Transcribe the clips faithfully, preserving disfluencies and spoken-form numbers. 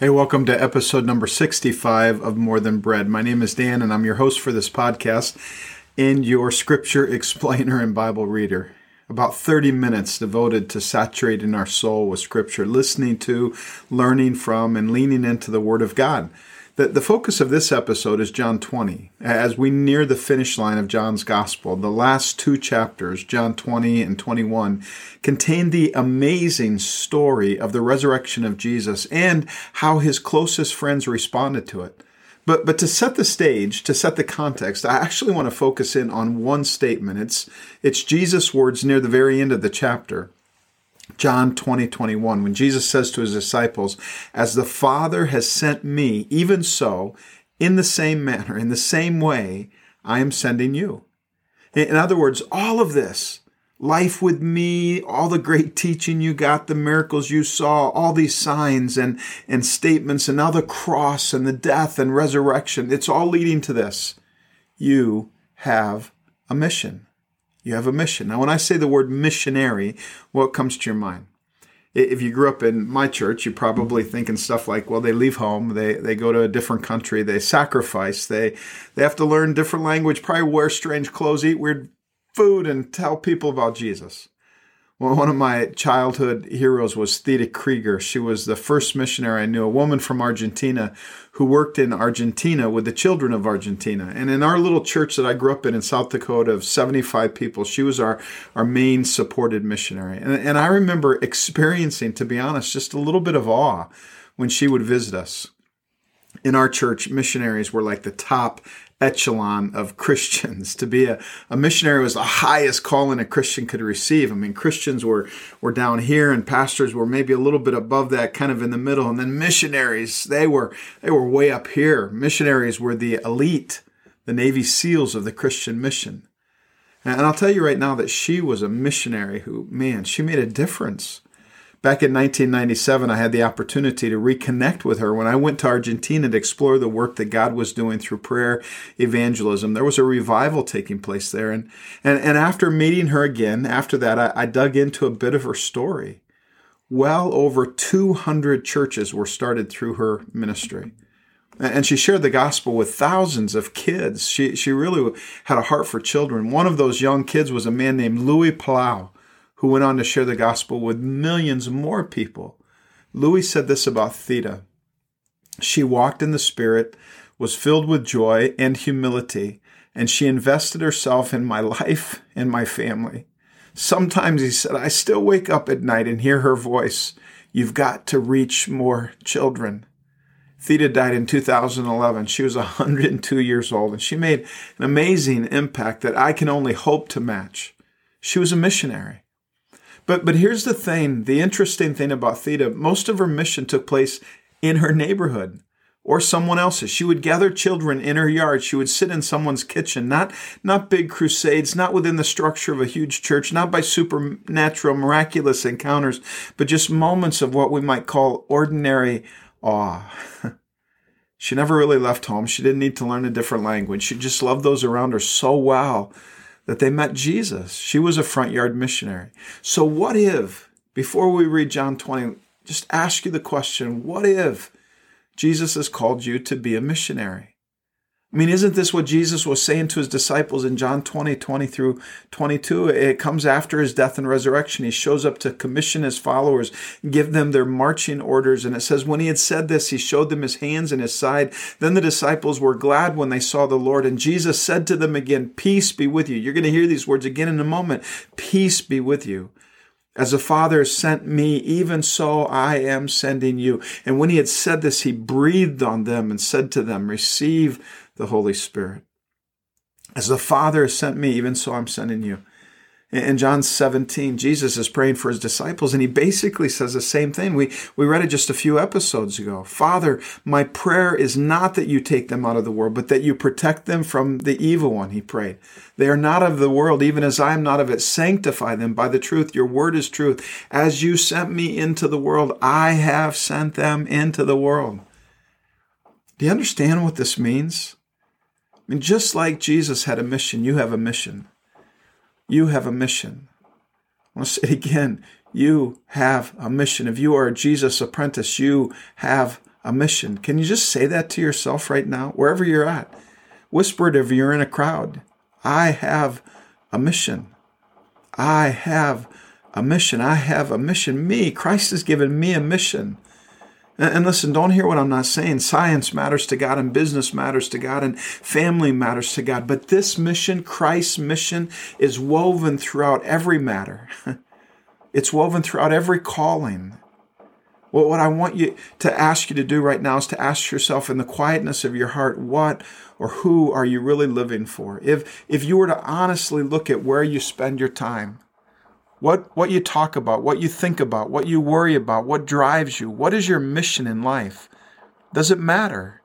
Hey, welcome to episode number sixty-five of More Than Bread. My name is Dan, and I'm your host for this podcast and your scripture explainer and Bible reader. About thirty minutes devoted to saturating our soul with scripture, listening to, learning from, and leaning into the Word of God. The, the focus of this episode is John twenty. As we near the finish line of John's Gospel, the last two chapters, John twenty and twenty-one, contain the amazing story of the resurrection of Jesus and how his closest friends responded to it. But, but to set the stage, to set the context, I actually want to focus in on one statement. It's, it's Jesus' words near the very end of the chapter. John twenty, twenty-one, when Jesus says to his disciples, "As the Father has sent me, even so, in the same manner, in the same way, I am sending you." In other words, all of this, life with me, all the great teaching you got, the miracles you saw, all these signs and, and statements, and now the cross and the death and resurrection, it's all leading to this. You have a mission. You have a mission. Now, when I say the word missionary, what comes to your mind? If you grew up in my church, you're probably thinking stuff like, well, they leave home, they they go to a different country, they sacrifice, they they have to learn different language, probably wear strange clothes, eat weird food, and tell people about Jesus. Well, one of my childhood heroes was Theda Krieger. She was the first missionary I knew, a woman from Argentina who worked in Argentina with the children of Argentina. And in our little church that I grew up in in South Dakota of seventy-five people, she was our, our main supported missionary. And, and I remember experiencing, to be honest, just a little bit of awe when she would visit us. In our church, missionaries were like the top echelon of Christians. To be a, a missionary was the highest calling a Christian could receive. I mean, Christians were, were down here, and pastors were maybe a little bit above that, kind of in the middle. And then missionaries, they were they were way up here. Missionaries were the elite, the Navy SEALs of the Christian mission. And I'll tell you right now that she was a missionary who, man, she made a difference. Back in nineteen ninety-seven, I had the opportunity to reconnect with her when I went to Argentina to explore the work that God was doing through prayer evangelism. There was a revival taking place there. And, and, and after meeting her again, after that, I, I dug into a bit of her story. Well over two hundred churches were started through her ministry. And she shared the gospel with thousands of kids. She, she really had a heart for children. One of those young kids was a man named Luis Palau, who went on to share the gospel with millions more people. Louis said this about Theda: "She walked in the Spirit, was filled with joy and humility, and she invested herself in my life and my family. Sometimes," he said, "I still wake up at night and hear her voice. You've got to reach more children." Theda died in two thousand eleven. She was one hundred two years old, and she made an amazing impact that I can only hope to match. She was a missionary. But but here's the thing, the interesting thing about Theda: most of her mission took place in her neighborhood or someone else's. She would gather children in her yard. She would sit in someone's kitchen, not, not big crusades, not within the structure of a huge church, not by supernatural, miraculous encounters, but just moments of what we might call ordinary awe. She never really left home. She didn't need to learn a different language. She just loved those around her so well that they met Jesus. She was a front yard missionary. So what if, before we read John twenty, just ask you the question, what if Jesus has called you to be a missionary? I mean, isn't this what Jesus was saying to his disciples in John twenty, twenty through twenty-two? It comes after his death and resurrection. He shows up to commission his followers, give them their marching orders. And it says, when he had said this, he showed them his hands and his side. Then the disciples were glad when they saw the Lord. And Jesus said to them again, "Peace be with you." You're going to hear these words again in a moment. "Peace be with you. As the Father has sent me, even so I am sending you." And when he had said this, he breathed on them and said to them, "Receive the Holy Spirit. As the Father has sent me, even so I'm sending you." In John seventeen, Jesus is praying for his disciples, and he basically says the same thing. We, we read it just a few episodes ago. "Father, my prayer is not that you take them out of the world, but that you protect them from the evil one," he prayed. "They are not of the world, even as I am not of it. Sanctify them by the truth. Your word is truth. As you sent me into the world, I have sent them into the world." Do you understand what this means? I mean, just like Jesus had a mission, you have a mission. You have a mission. I want to say it again. You have a mission. If you are a Jesus apprentice, you have a mission. Can you just say that to yourself right now, wherever you're at? Whisper it if you're in a crowd. I have a mission. I have a mission. I have a mission. Me, Christ has given me a mission. And listen, don't hear what I'm not saying. Science matters to God, and business matters to God, and family matters to God. But this mission, Christ's mission, is woven throughout every matter. It's woven throughout every calling. Well, what I want you to ask you to do right now is to ask yourself in the quietness of your heart, what or who are you really living for? If if you were to honestly look at where you spend your time, what, what you talk about, what you think about, what you worry about, what drives you, what is your mission in life? Does it matter?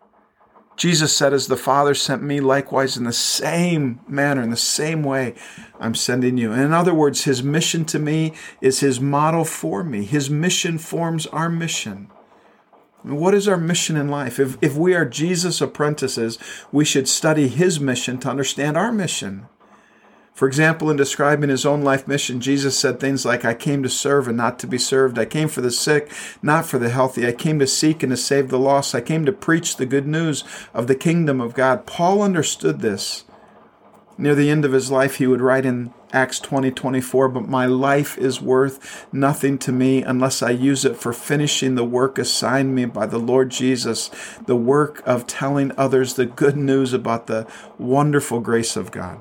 Jesus said, as the Father sent me, likewise in the same manner, in the same way, I'm sending you. And in other words, his mission to me is his model for me. His mission forms our mission. What is our mission in life? If, if we are Jesus' apprentices, we should study his mission to understand our mission. For example, in describing his own life mission, Jesus said things like, I came to serve and not to be served. I came for the sick, not for the healthy. I came to seek and to save the lost. I came to preach the good news of the kingdom of God. Paul understood this. Near the end of his life, he would write in Acts twenty twenty-four, but my life is worth nothing to me unless I use it for finishing the work assigned me by the Lord Jesus, the work of telling others the good news about the wonderful grace of God.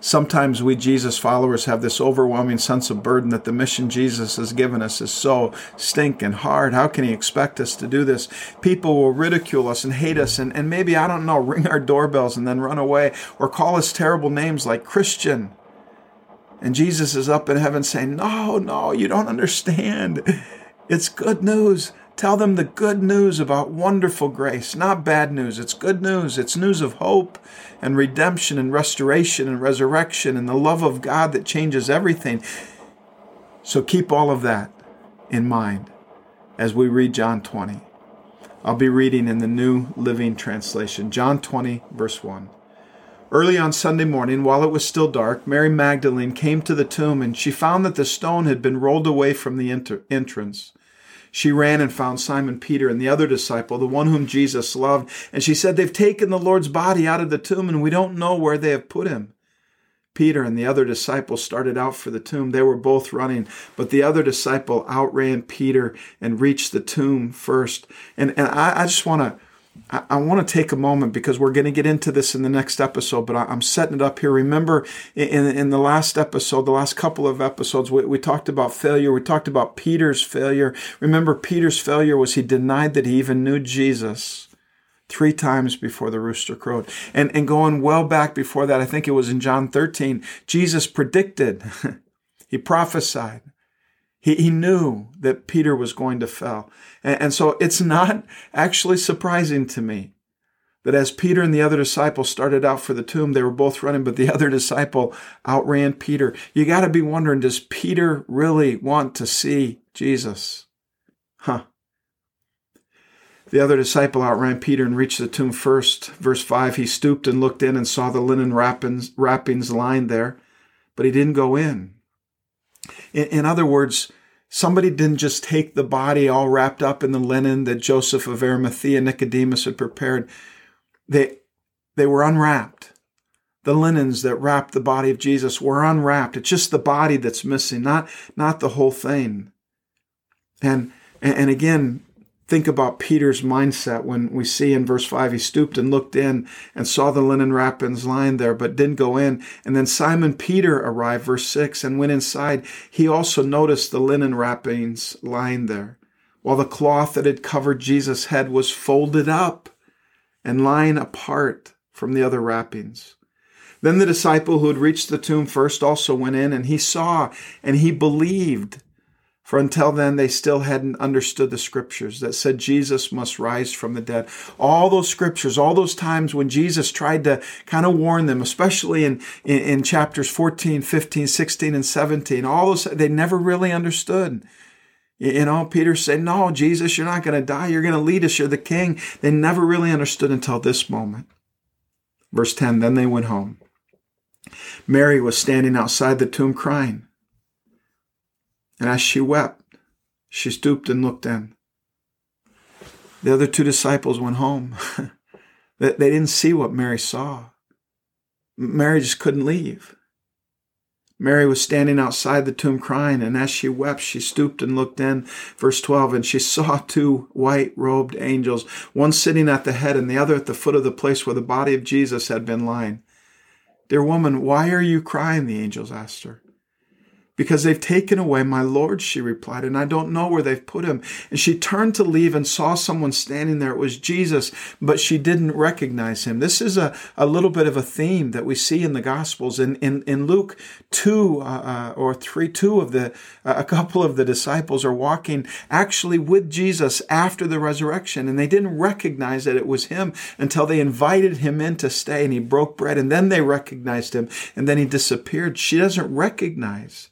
Sometimes we Jesus followers have this overwhelming sense of burden that the mission Jesus has given us is so stinking hard. How can he expect us to do this? People will ridicule us and hate us and, and maybe, I don't know, ring our doorbells and then run away or call us terrible names like Christian. And Jesus is up in heaven saying, no, no, you don't understand. It's good news. Tell them the good news about wonderful grace, not bad news. It's good news. It's news of hope and redemption and restoration and resurrection and the love of God that changes everything. So keep all of that in mind as we read John twenty. I'll be reading in the New Living Translation, John twenty, verse one. Early on Sunday morning, while it was still dark, Mary Magdalene came to the tomb, and she found that the stone had been rolled away from the enter- entrance. She ran and found Simon Peter and the other disciple, the one whom Jesus loved, and she said, they've taken the Lord's body out of the tomb, and we don't know where they have put him. Peter and the other disciple started out for the tomb. They were both running, but the other disciple outran Peter and reached the tomb first. And, and I, I just want to I, I want to take a moment because we're going to get into this in the next episode, but I, I'm setting it up here. Remember, in, in the last episode, the last couple of episodes, we, we talked about failure. We talked about Peter's failure. Remember, Peter's failure was he denied that he even knew Jesus three times before the rooster crowed. And, and going well back before that, I think it was in John thirteen, Jesus predicted, he prophesied. He, he knew that Peter was going to fail. And, and so it's not actually surprising to me that as Peter and the other disciple started out for the tomb, they were both running, but the other disciple outran Peter. You got to be wondering, does Peter really want to see Jesus? Huh. The other disciple outran Peter and reached the tomb first. Verse five, he stooped and looked in and saw the linen wrappings, wrappings lying there, but he didn't go in. In other words, somebody didn't just take the body all wrapped up in the linen that Joseph of Arimathea and Nicodemus had prepared. They, they were unwrapped. The linens that wrapped the body of Jesus were unwrapped. It's just the body that's missing, not, not the whole thing. And, and again, think about Peter's mindset when we see in verse five, he stooped and looked in and saw the linen wrappings lying there, but didn't go in. And then Simon Peter arrived, verse six, and went inside. He also noticed the linen wrappings lying there, while the cloth that had covered Jesus' head was folded up and lying apart from the other wrappings. Then the disciple who had reached the tomb first also went in, and he saw and he believed. For until then, they still hadn't understood the scriptures that said Jesus must rise from the dead. All those scriptures, all those times when Jesus tried to kind of warn them, especially in, in, in chapters fourteen, fifteen, sixteen, and seventeen, all those, they never really understood. You know, Peter said, no, Jesus, you're not going to die. You're going to lead us. You're the king. They never really understood until this moment. Verse ten, then they went home. Mary was standing outside the tomb crying. And as she wept, she stooped and looked in. The other two disciples went home. They didn't see what Mary saw. Mary just couldn't leave. Mary was standing outside the tomb crying, and as she wept, she stooped and looked in. Verse twelve, and she saw two white-robed angels, one sitting at the head and the other at the foot of the place where the body of Jesus had been lying. Dear woman, why are you crying? The angels asked her. Because they've taken away my Lord, she replied, and I don't know where they've put him. And she turned to leave and saw someone standing there. It was Jesus, but she didn't recognize him. This is a, a little bit of a theme that we see in the Gospels. In in, in Luke two uh, uh, or three, two of the uh, a couple of the disciples are walking actually with Jesus after the resurrection, and they didn't recognize that it was him until they invited him in to stay, and he broke bread, and then they recognized him, and then he disappeared. She doesn't recognize.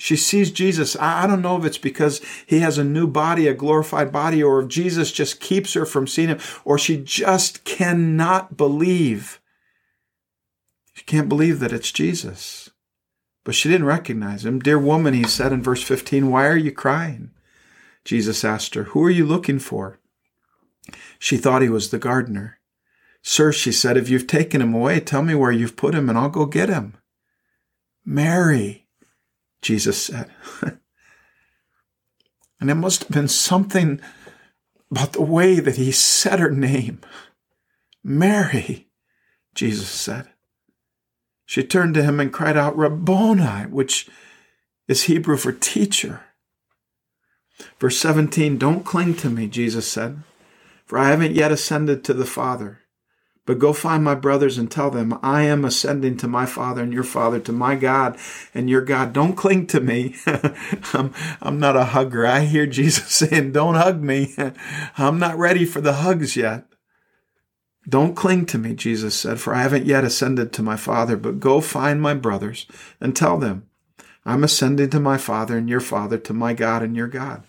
She sees Jesus. I don't know if it's because he has a new body, a glorified body, or if Jesus just keeps her from seeing him, or she just cannot believe. She can't believe that it's Jesus. But she didn't recognize him. Dear woman, he said in verse fifteen, why are you crying? Jesus asked her, who are you looking for? She thought he was the gardener. Sir, she said, if you've taken him away, tell me where you've put him and I'll go get him. Mary, Jesus said. And it must have been something about the way that he said her name. Mary, Jesus said. She turned to him and cried out, Rabboni, which is Hebrew for teacher. Verse seventeen, don't cling to me, Jesus said, for I haven't yet ascended to the Father. But go find my brothers and tell them, I am ascending to my Father and your Father, to my God and your God. Don't cling to me. I'm, I'm not a hugger. I hear Jesus saying, don't hug me. I'm not ready for the hugs yet. Don't cling to me, Jesus said, for I haven't yet ascended to my Father. But go find my brothers and tell them, I'm ascending to my Father and your Father, to my God and your God.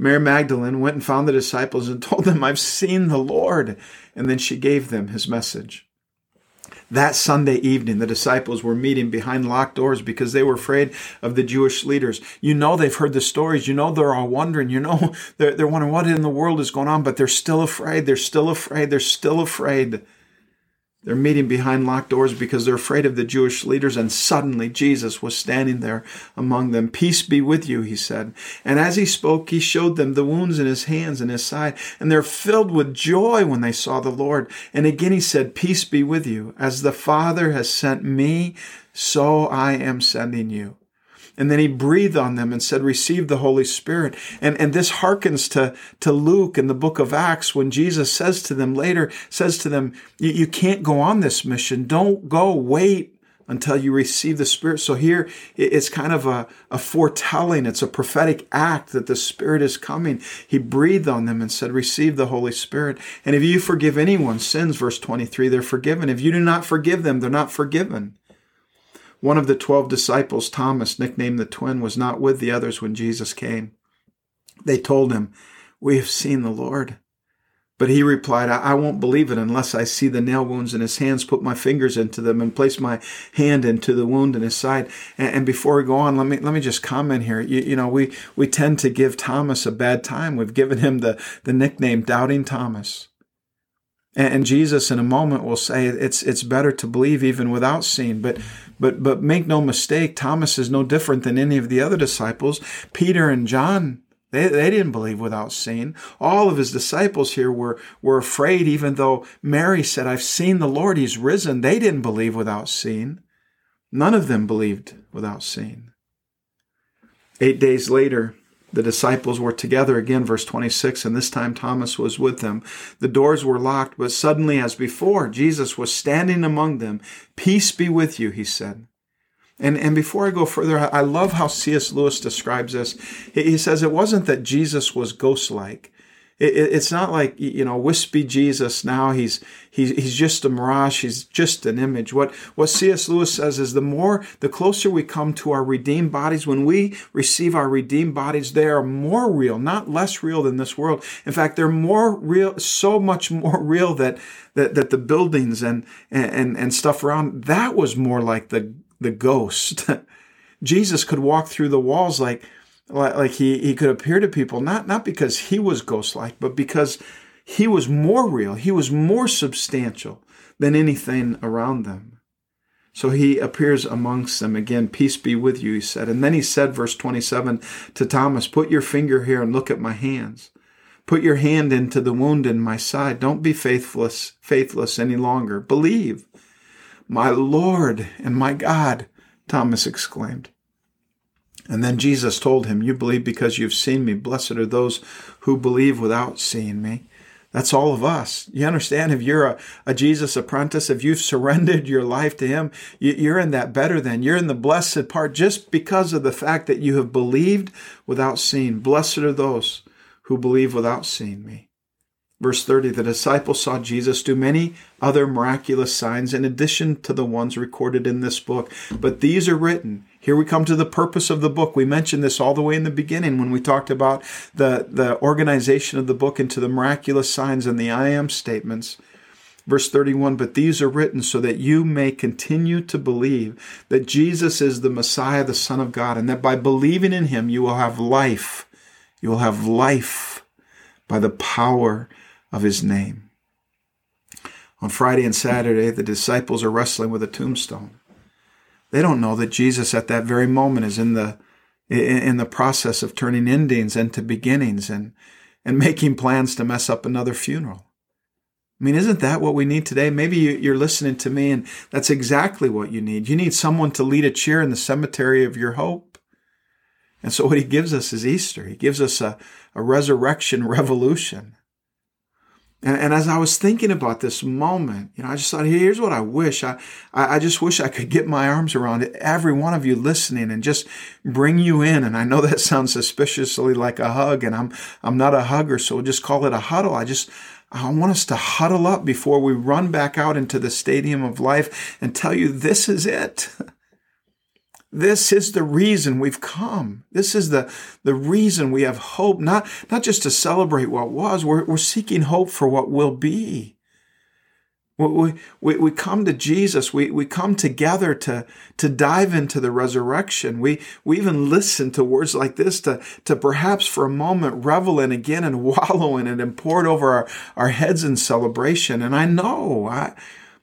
Mary Magdalene went and found the disciples and told them, I've seen the Lord. And then she gave them his message. That Sunday evening, the disciples were meeting behind locked doors because they were afraid of the Jewish leaders. You know they've heard the stories. You know they're all wondering. You know they're, they're wondering what in the world is going on, but they're still afraid. They're still afraid. They're still afraid. They're meeting behind locked doors because they're afraid of the Jewish leaders, and suddenly Jesus was standing there among them. Peace be with you, he said. And as he spoke, he showed them the wounds in his hands and his side, and they're filled with joy when they saw the Lord. And again he said, peace be with you. As the Father has sent me, so I am sending you. And then he breathed on them and said, receive the Holy Spirit. And, and this harkens to, to Luke in the book of Acts when Jesus says to them later, says to them, you, you can't go on this mission. Don't go. Wait until you receive the Spirit. So here it's kind of a, a foretelling. It's a prophetic act that the Spirit is coming. He breathed on them and said, receive the Holy Spirit. And if you forgive anyone's sins, verse twenty-three, they're forgiven. If you do not forgive them, they're not forgiven. One of the twelve disciples, Thomas, nicknamed the twin, was not with the others when Jesus came. They told him, we have seen the Lord. But he replied, I won't believe it unless I see the nail wounds in his hands, put my fingers into them, and place my hand into the wound in his side. And, and before we go on, let me let me just comment here. You, you know, we, we tend to give Thomas a bad time. We've given him the, the nickname Doubting Thomas. And Jesus in a moment will say it's it's better to believe even without seeing. But but but make no mistake, Thomas is no different than any of the other disciples. Peter and John, they, they didn't believe without seeing. All of his disciples here were, were afraid, even though Mary said, I've seen the Lord, he's risen. They didn't believe without seeing. None of them believed without seeing. Eight days later, the disciples were together again, verse twenty-six, and this time Thomas was with them. The doors were locked, but suddenly, as before, Jesus was standing among them. Peace be with you, he said. And and before I go further, I love how C S Lewis describes this. He says it wasn't that Jesus was ghost-like. It, it, it's not like, you know, wispy Jesus now. He's he's he's just a mirage. He's just an image. What what C S Lewis says is the more, the closer we come to our redeemed bodies, when we receive our redeemed bodies, they are more real, not less real than this world. In fact, they're more real, so much more real that that, that the buildings and, and and stuff around, that was more like the the ghost. Jesus could walk through the walls like Like he, he could appear to people, not, not because he was ghost-like, but because he was more real. He was more substantial than anything around them. So he appears amongst them. Again, peace be with you, he said. And then he said, verse twenty-seven, to Thomas, put your finger here and look at my hands. Put your hand into the wound in my side. Don't be faithless, faithless any longer. Believe. My Lord and my God, Thomas exclaimed. And then Jesus told him, you believe because you've seen me. Blessed are those who believe without seeing me. That's all of us. You understand, if you're a, a Jesus apprentice, if you've surrendered your life to him, you, you're in that better than. You're in the blessed part just because of the fact that you have believed without seeing. Blessed are those who believe without seeing me. Verse thirty, the disciples saw Jesus do many other miraculous signs in addition to the ones recorded in this book. But these are written. Here we come to the purpose of the book. We mentioned this all the way in the beginning when we talked about the, the organization of the book into the miraculous signs and the I am statements. Verse thirty-one, but these are written so that you may continue to believe that Jesus is the Messiah, the Son of God, and that by believing in him, you will have life. You will have life by the power of his name. On Friday and Saturday, the disciples are wrestling with a tombstone. They don't know that Jesus at that very moment is in the in the process of turning endings into beginnings and, and making plans to mess up another funeral. I mean, isn't that what we need today? Maybe you're listening to me and that's exactly what you need. You need someone to lead a cheer in the cemetery of your hope. And so what he gives us is Easter. He gives us a, a resurrection revolution. And as I was thinking about this moment, you know, I just thought, here's what I wish. I, I just wish I could get my arms around it, every one of you listening, and just bring you in. And I know that sounds suspiciously like a hug, and I'm I'm not a hugger, so we'll just call it a huddle. I just I want us to huddle up before we run back out into the stadium of life and tell you this is it. This is the reason we've come. This is the, the reason we have hope, not, not just to celebrate what was. We're, we're seeking hope for what will be. We, we, we come to Jesus. We, we come together to, to dive into the resurrection. We, we even listen to words like this to, to perhaps for a moment revel in again and wallow in it and pour it over our, our heads in celebration. And I know, I,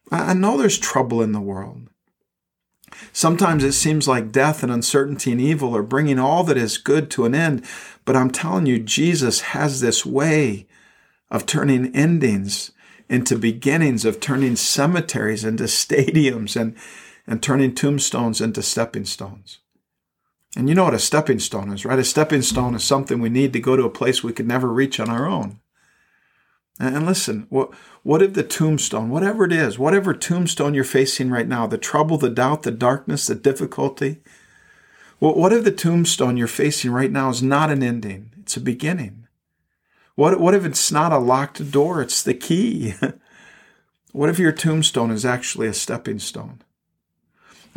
I know there's trouble in the world. Sometimes it seems like death and uncertainty and evil are bringing all that is good to an end. But I'm telling you, Jesus has this way of turning endings into beginnings, of turning cemeteries into stadiums, and, and turning tombstones into stepping stones. And you know what a stepping stone is, right? A stepping stone is something we need to go to a place we could never reach on our own. And listen, what, what if the tombstone, whatever it is, whatever tombstone you're facing right now, the trouble, the doubt, the darkness, the difficulty, what, what if the tombstone you're facing right now is not an ending? It's a beginning. What, what if it's not a locked door? It's the key. What if your tombstone is actually a stepping stone?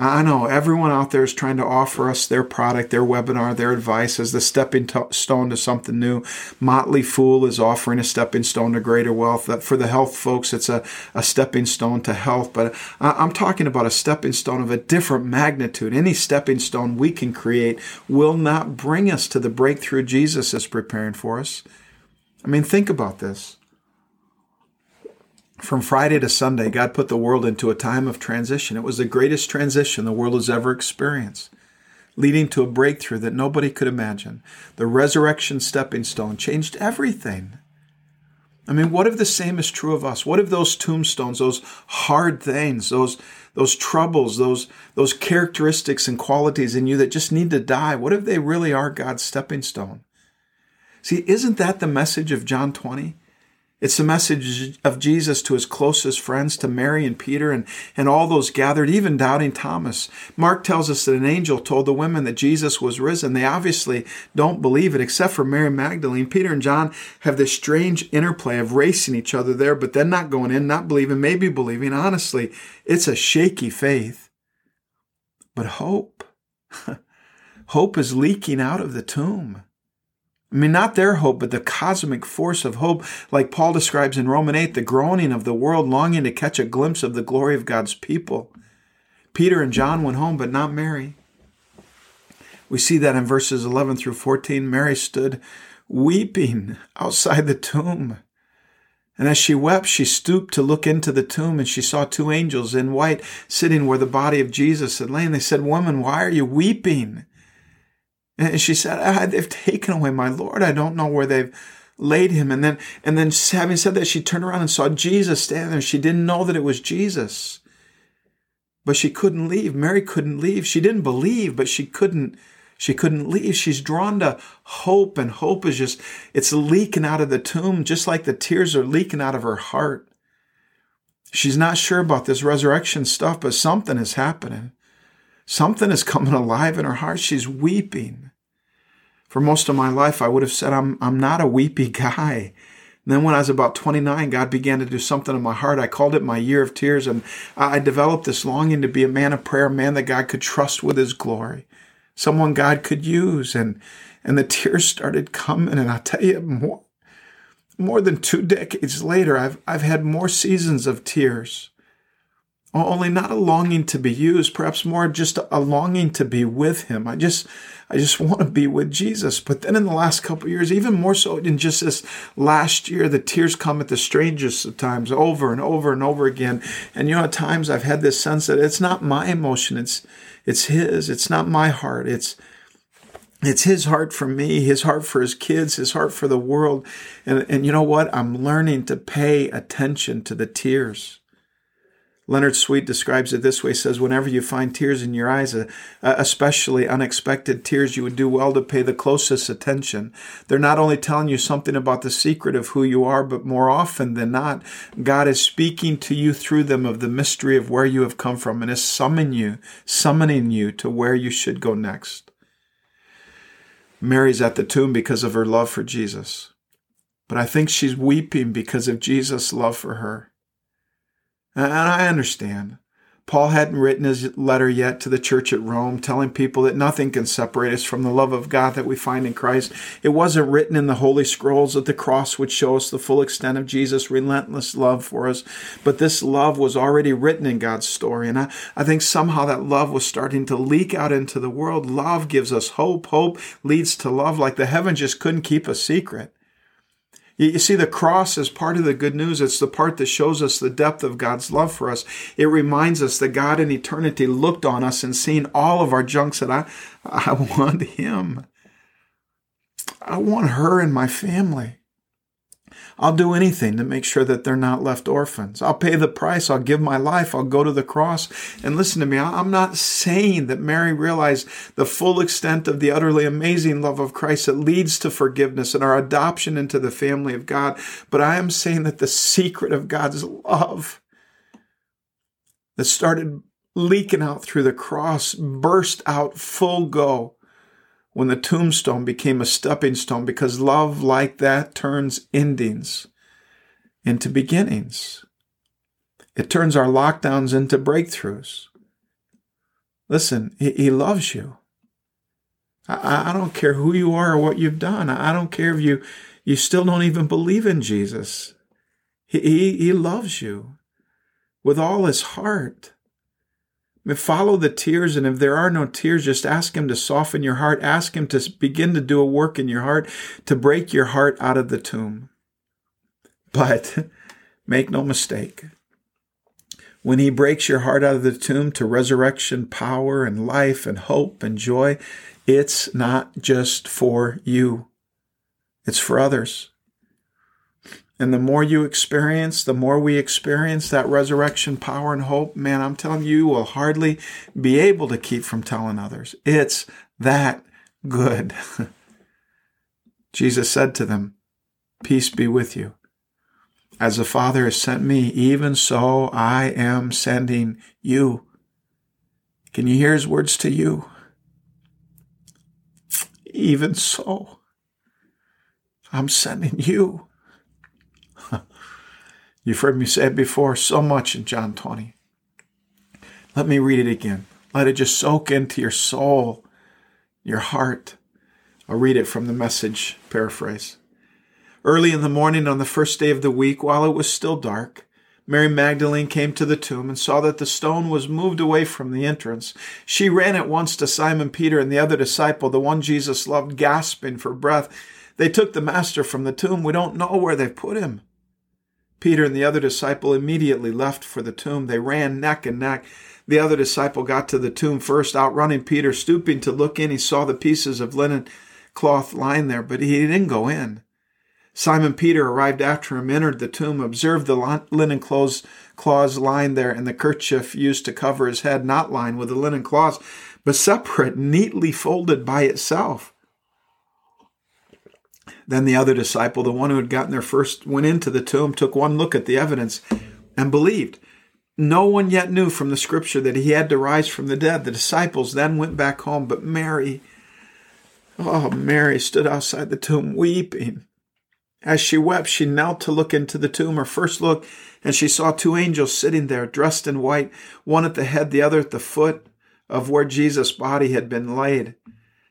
I know everyone out there is trying to offer us their product, their webinar, their advice as the stepping t- stone to something new. Motley Fool is offering a stepping stone to greater wealth. For the health folks, it's a, a stepping stone to health. But I- I'm talking about a stepping stone of a different magnitude. Any stepping stone we can create will not bring us to the breakthrough Jesus is preparing for us. I mean, think about this. From Friday to Sunday, God put the world into a time of transition. It was the greatest transition the world has ever experienced, leading to a breakthrough that nobody could imagine. The resurrection stepping stone changed everything. I mean, what if the same is true of us? What if those tombstones, those hard things, those those troubles, those those characteristics and qualities in you that just need to die, what if they really are God's stepping stone? See, isn't that the message of John twenty? It's the message of Jesus to his closest friends, to Mary and Peter and, and all those gathered, even doubting Thomas. Mark tells us that an angel told the women that Jesus was risen. They obviously don't believe it, except for Mary Magdalene. Peter and John have this strange interplay of racing each other there, but then not going in, not believing, maybe believing. Honestly, it's a shaky faith. But hope, hope is leaking out of the tomb. I mean, not their hope, but the cosmic force of hope, like Paul describes in Romans eight, the groaning of the world longing to catch a glimpse of the glory of God's people. Peter and John went home, but not Mary. We see that in verses eleven through fourteen. Mary stood weeping outside the tomb. And as she wept, she stooped to look into the tomb, and she saw two angels in white sitting where the body of Jesus had lain. They said, "Woman, why are you weeping?" And she said, ah, "They've taken away my Lord. I don't know where they've laid him." And then, and then, having said that, she turned around and saw Jesus standing there. She didn't know that it was Jesus, but she couldn't leave. Mary couldn't leave. She didn't believe, but she couldn't. She couldn't leave. She's drawn to hope, and hope is just, it's leaking out of the tomb, just like the tears are leaking out of her heart. She's not sure about this resurrection stuff, but something is happening. Something is coming alive in her heart. She's weeping. For most of my life, I would have said, I'm, I'm not a weepy guy. And then when I was about twenty-nine, God began to do something in my heart. I called it my year of tears, and I developed this longing to be a man of prayer, a man that God could trust with his glory. Someone God could use, and and the tears started coming. And I'll tell you, more, more than two decades later, I've I've had more seasons of tears. Only not a longing to be used, perhaps more just a longing to be with him. I just I just want to be with Jesus. But then in the last couple of years, even more so in just this last year, the tears come at the strangest of times, over and over and over again. And you know, at times I've had this sense that it's not my emotion, it's It's his. It's not my heart. It's it's his heart for me, his heart for his kids, his heart for the world. And, and you know what? I'm learning to pay attention to the tears. Leonard Sweet describes it this way. He says, whenever you find tears in your eyes, uh, especially unexpected tears, you would do well to pay the closest attention. They're not only telling you something about the secret of who you are, but more often than not, God is speaking to you through them of the mystery of where you have come from and is summoning you, summoning you to where you should go next. Mary's at the tomb because of her love for Jesus, but I think she's weeping because of Jesus' love for her. And I understand. Paul hadn't written his letter yet to the church at Rome, telling people that nothing can separate us from the love of God that we find in Christ. It wasn't written in the Holy Scrolls that the cross would show us the full extent of Jesus' relentless love for us. But this love was already written in God's story. And I, I think somehow that love was starting to leak out into the world. Love gives us hope. Hope leads to love, like the heavens just couldn't keep a secret. You see, the cross is part of the good news. It's the part that shows us the depth of God's love for us. It reminds us that God in eternity looked on us and seen all of our junk, said, I, I want him. I want her and my family. I'll do anything to make sure that they're not left orphans. I'll pay the price. I'll give my life. I'll go to the cross. And listen to me, I'm not saying that Mary realized the full extent of the utterly amazing love of Christ that leads to forgiveness and our adoption into the family of God. But I am saying that the secret of God's love that started leaking out through the cross burst out full go when the tombstone became a stepping stone, because love like that turns endings into beginnings. It turns our lockdowns into breakthroughs. Listen, he, he loves you. I, I don't care who you are or what you've done. I don't care if you, you still don't even believe in Jesus. He, he, he loves you with all his heart. Follow the tears, and if there are no tears, just ask him to soften your heart. Ask him to begin to do a work in your heart, to break your heart out of the tomb. But make no mistake, when he breaks your heart out of the tomb to resurrection power and life and hope and joy, it's not just for you. It's for others. And the more you experience, the more we experience that resurrection power and hope, man, I'm telling you, you will hardly be able to keep from telling others. It's that good. Jesus said to them, "Peace be with you. As the Father has sent me, even so I am sending you." Can you hear his words to you? Even so, I'm sending you. You've heard me say it before so much in John twenty. Let me read it again. Let it just soak into your soul, your heart. I'll read it from the Message paraphrase. Early in the morning on the first day of the week, while it was still dark, Mary Magdalene came to the tomb and saw that the stone was moved away from the entrance. She ran at once to Simon Peter and the other disciple, the one Jesus loved, gasping for breath. They took the master from the tomb. We don't know where they've put him. Peter and the other disciple immediately left for the tomb. They ran neck and neck. The other disciple got to the tomb first, outrunning Peter. Stooping to look in, he saw the pieces of linen cloth lying there, but he didn't go in. Simon Peter arrived after him, entered the tomb, observed the linen clothes, cloths lying there, and the kerchief used to cover his head, not lying with the linen cloths, but separate, neatly folded by itself. Then the other disciple, the one who had gotten there first, went into the tomb, took one look at the evidence, and believed. No one yet knew from the scripture that he had to rise from the dead. The disciples then went back home, but Mary, oh, Mary stood outside the tomb weeping. As she wept, she knelt to look into the tomb, her first look, and she saw two angels sitting there, dressed in white, one at the head, the other at the foot of where Jesus' body had been laid.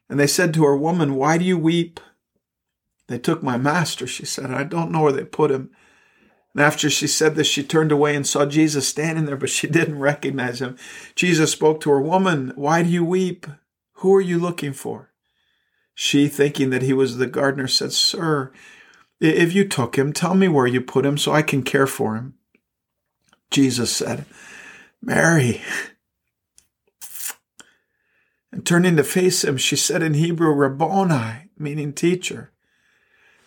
And they said to her, "Woman, why do you weep?" "They took my master," she said. "I don't know where they put him." And after she said this, she turned away and saw Jesus standing there, but she didn't recognize him. Jesus spoke to her, "Woman, why do you weep? Who are you looking for?" She, thinking that he was the gardener, said, "Sir, if you took him, tell me where you put him so I can care for him." Jesus said, "Mary." And turning to face him, she said in Hebrew, "Rabboni," meaning teacher.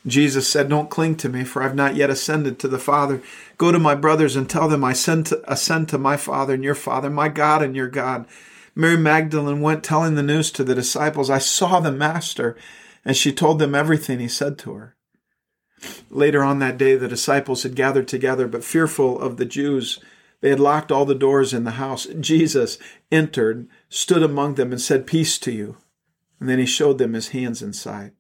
Jesus said, "Don't cling to me, for I've not yet ascended to the Father. Go to my brothers and tell them I ascend to, ascend to my Father and your Father, my God and your God." Mary Magdalene went telling the news to the disciples. "I saw the Master," and she told them everything he said to her. Later on that day, the disciples had gathered together, but fearful of the Jews, they had locked all the doors in the house. Jesus entered, stood among them, and said, "Peace to you." And then he showed them his hands and side.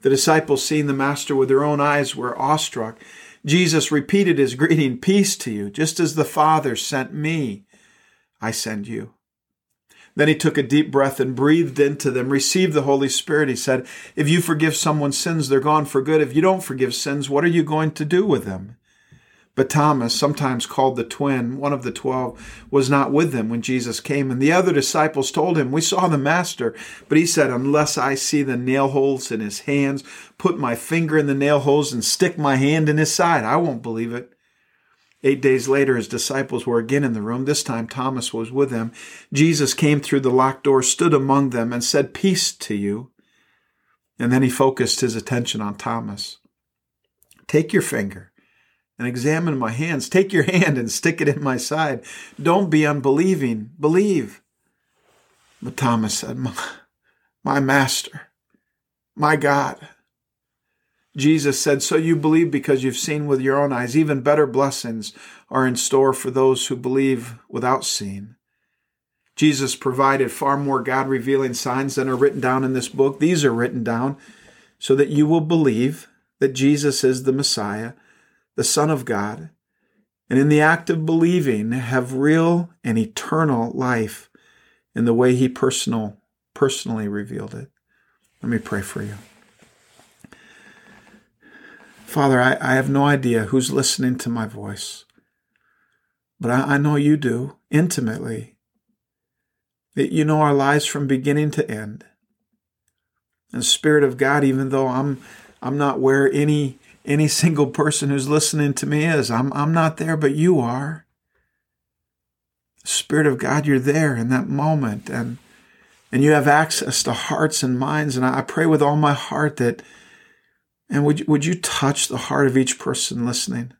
The disciples, seeing the Master with their own eyes, were awestruck. Jesus repeated his greeting, "Peace to you. Just as the Father sent me, I send you." Then he took a deep breath and breathed into them, received the Holy Spirit. He said, "If you forgive someone's sins, they're gone for good. If you don't forgive sins, what are you going to do with them?" But Thomas, sometimes called the twin, one of the twelve, was not with them when Jesus came. And the other disciples told him, "We saw the Master." But he said, "Unless I see the nail holes in his hands, put my finger in the nail holes and stick my hand in his side, I won't believe it." Eight days later, his disciples were again in the room. This time Thomas was with them. Jesus came through the locked door, stood among them, and said, "Peace to you." And then he focused his attention on Thomas. "Take your finger and examine my hands. Take your hand and stick it in my side. Don't be unbelieving. Believe." But Thomas said, "My master, my God." Jesus said, "So you believe because you've seen with your own eyes. Even better blessings are in store for those who believe without seeing." Jesus provided far more God-revealing signs than are written down in this book. These are written down so that you will believe that Jesus is the Messiah, the Son of God, and in the act of believing, have real and eternal life in the way he personal, personally revealed it. Let me pray for you. Father, I, I have no idea who's listening to my voice, but I, I know you do, intimately, that you know our lives from beginning to end. And Spirit of God, even though I'm I'm not where any Any single person who's listening to me is. I'm, I'm not there, but you are. Spirit of God, you're there in that moment, and, and you have access to hearts and minds, and I pray with all my heart that, and would, would you touch the heart of each person listening?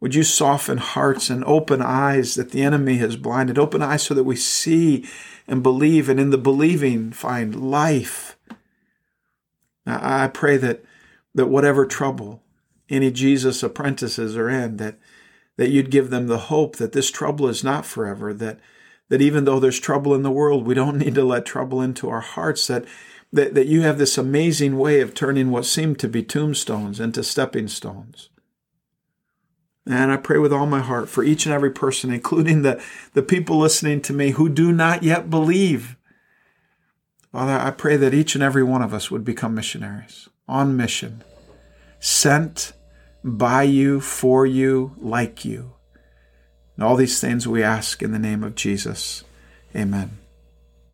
Would you soften hearts and open eyes that the enemy has blinded? Open eyes so that we see and believe, and in the believing find life. Now, I pray that that whatever trouble any Jesus apprentices are in, that, that you'd give them the hope that this trouble is not forever, that, that even though there's trouble in the world, we don't need to let trouble into our hearts, that, that, that you have this amazing way of turning what seemed to be tombstones into stepping stones. And I pray with all my heart for each and every person, including the, the people listening to me who do not yet believe. Father, I pray that each and every one of us would become missionaries. On mission, sent by you, for you, like you. And all these things we ask in the name of Jesus. Amen.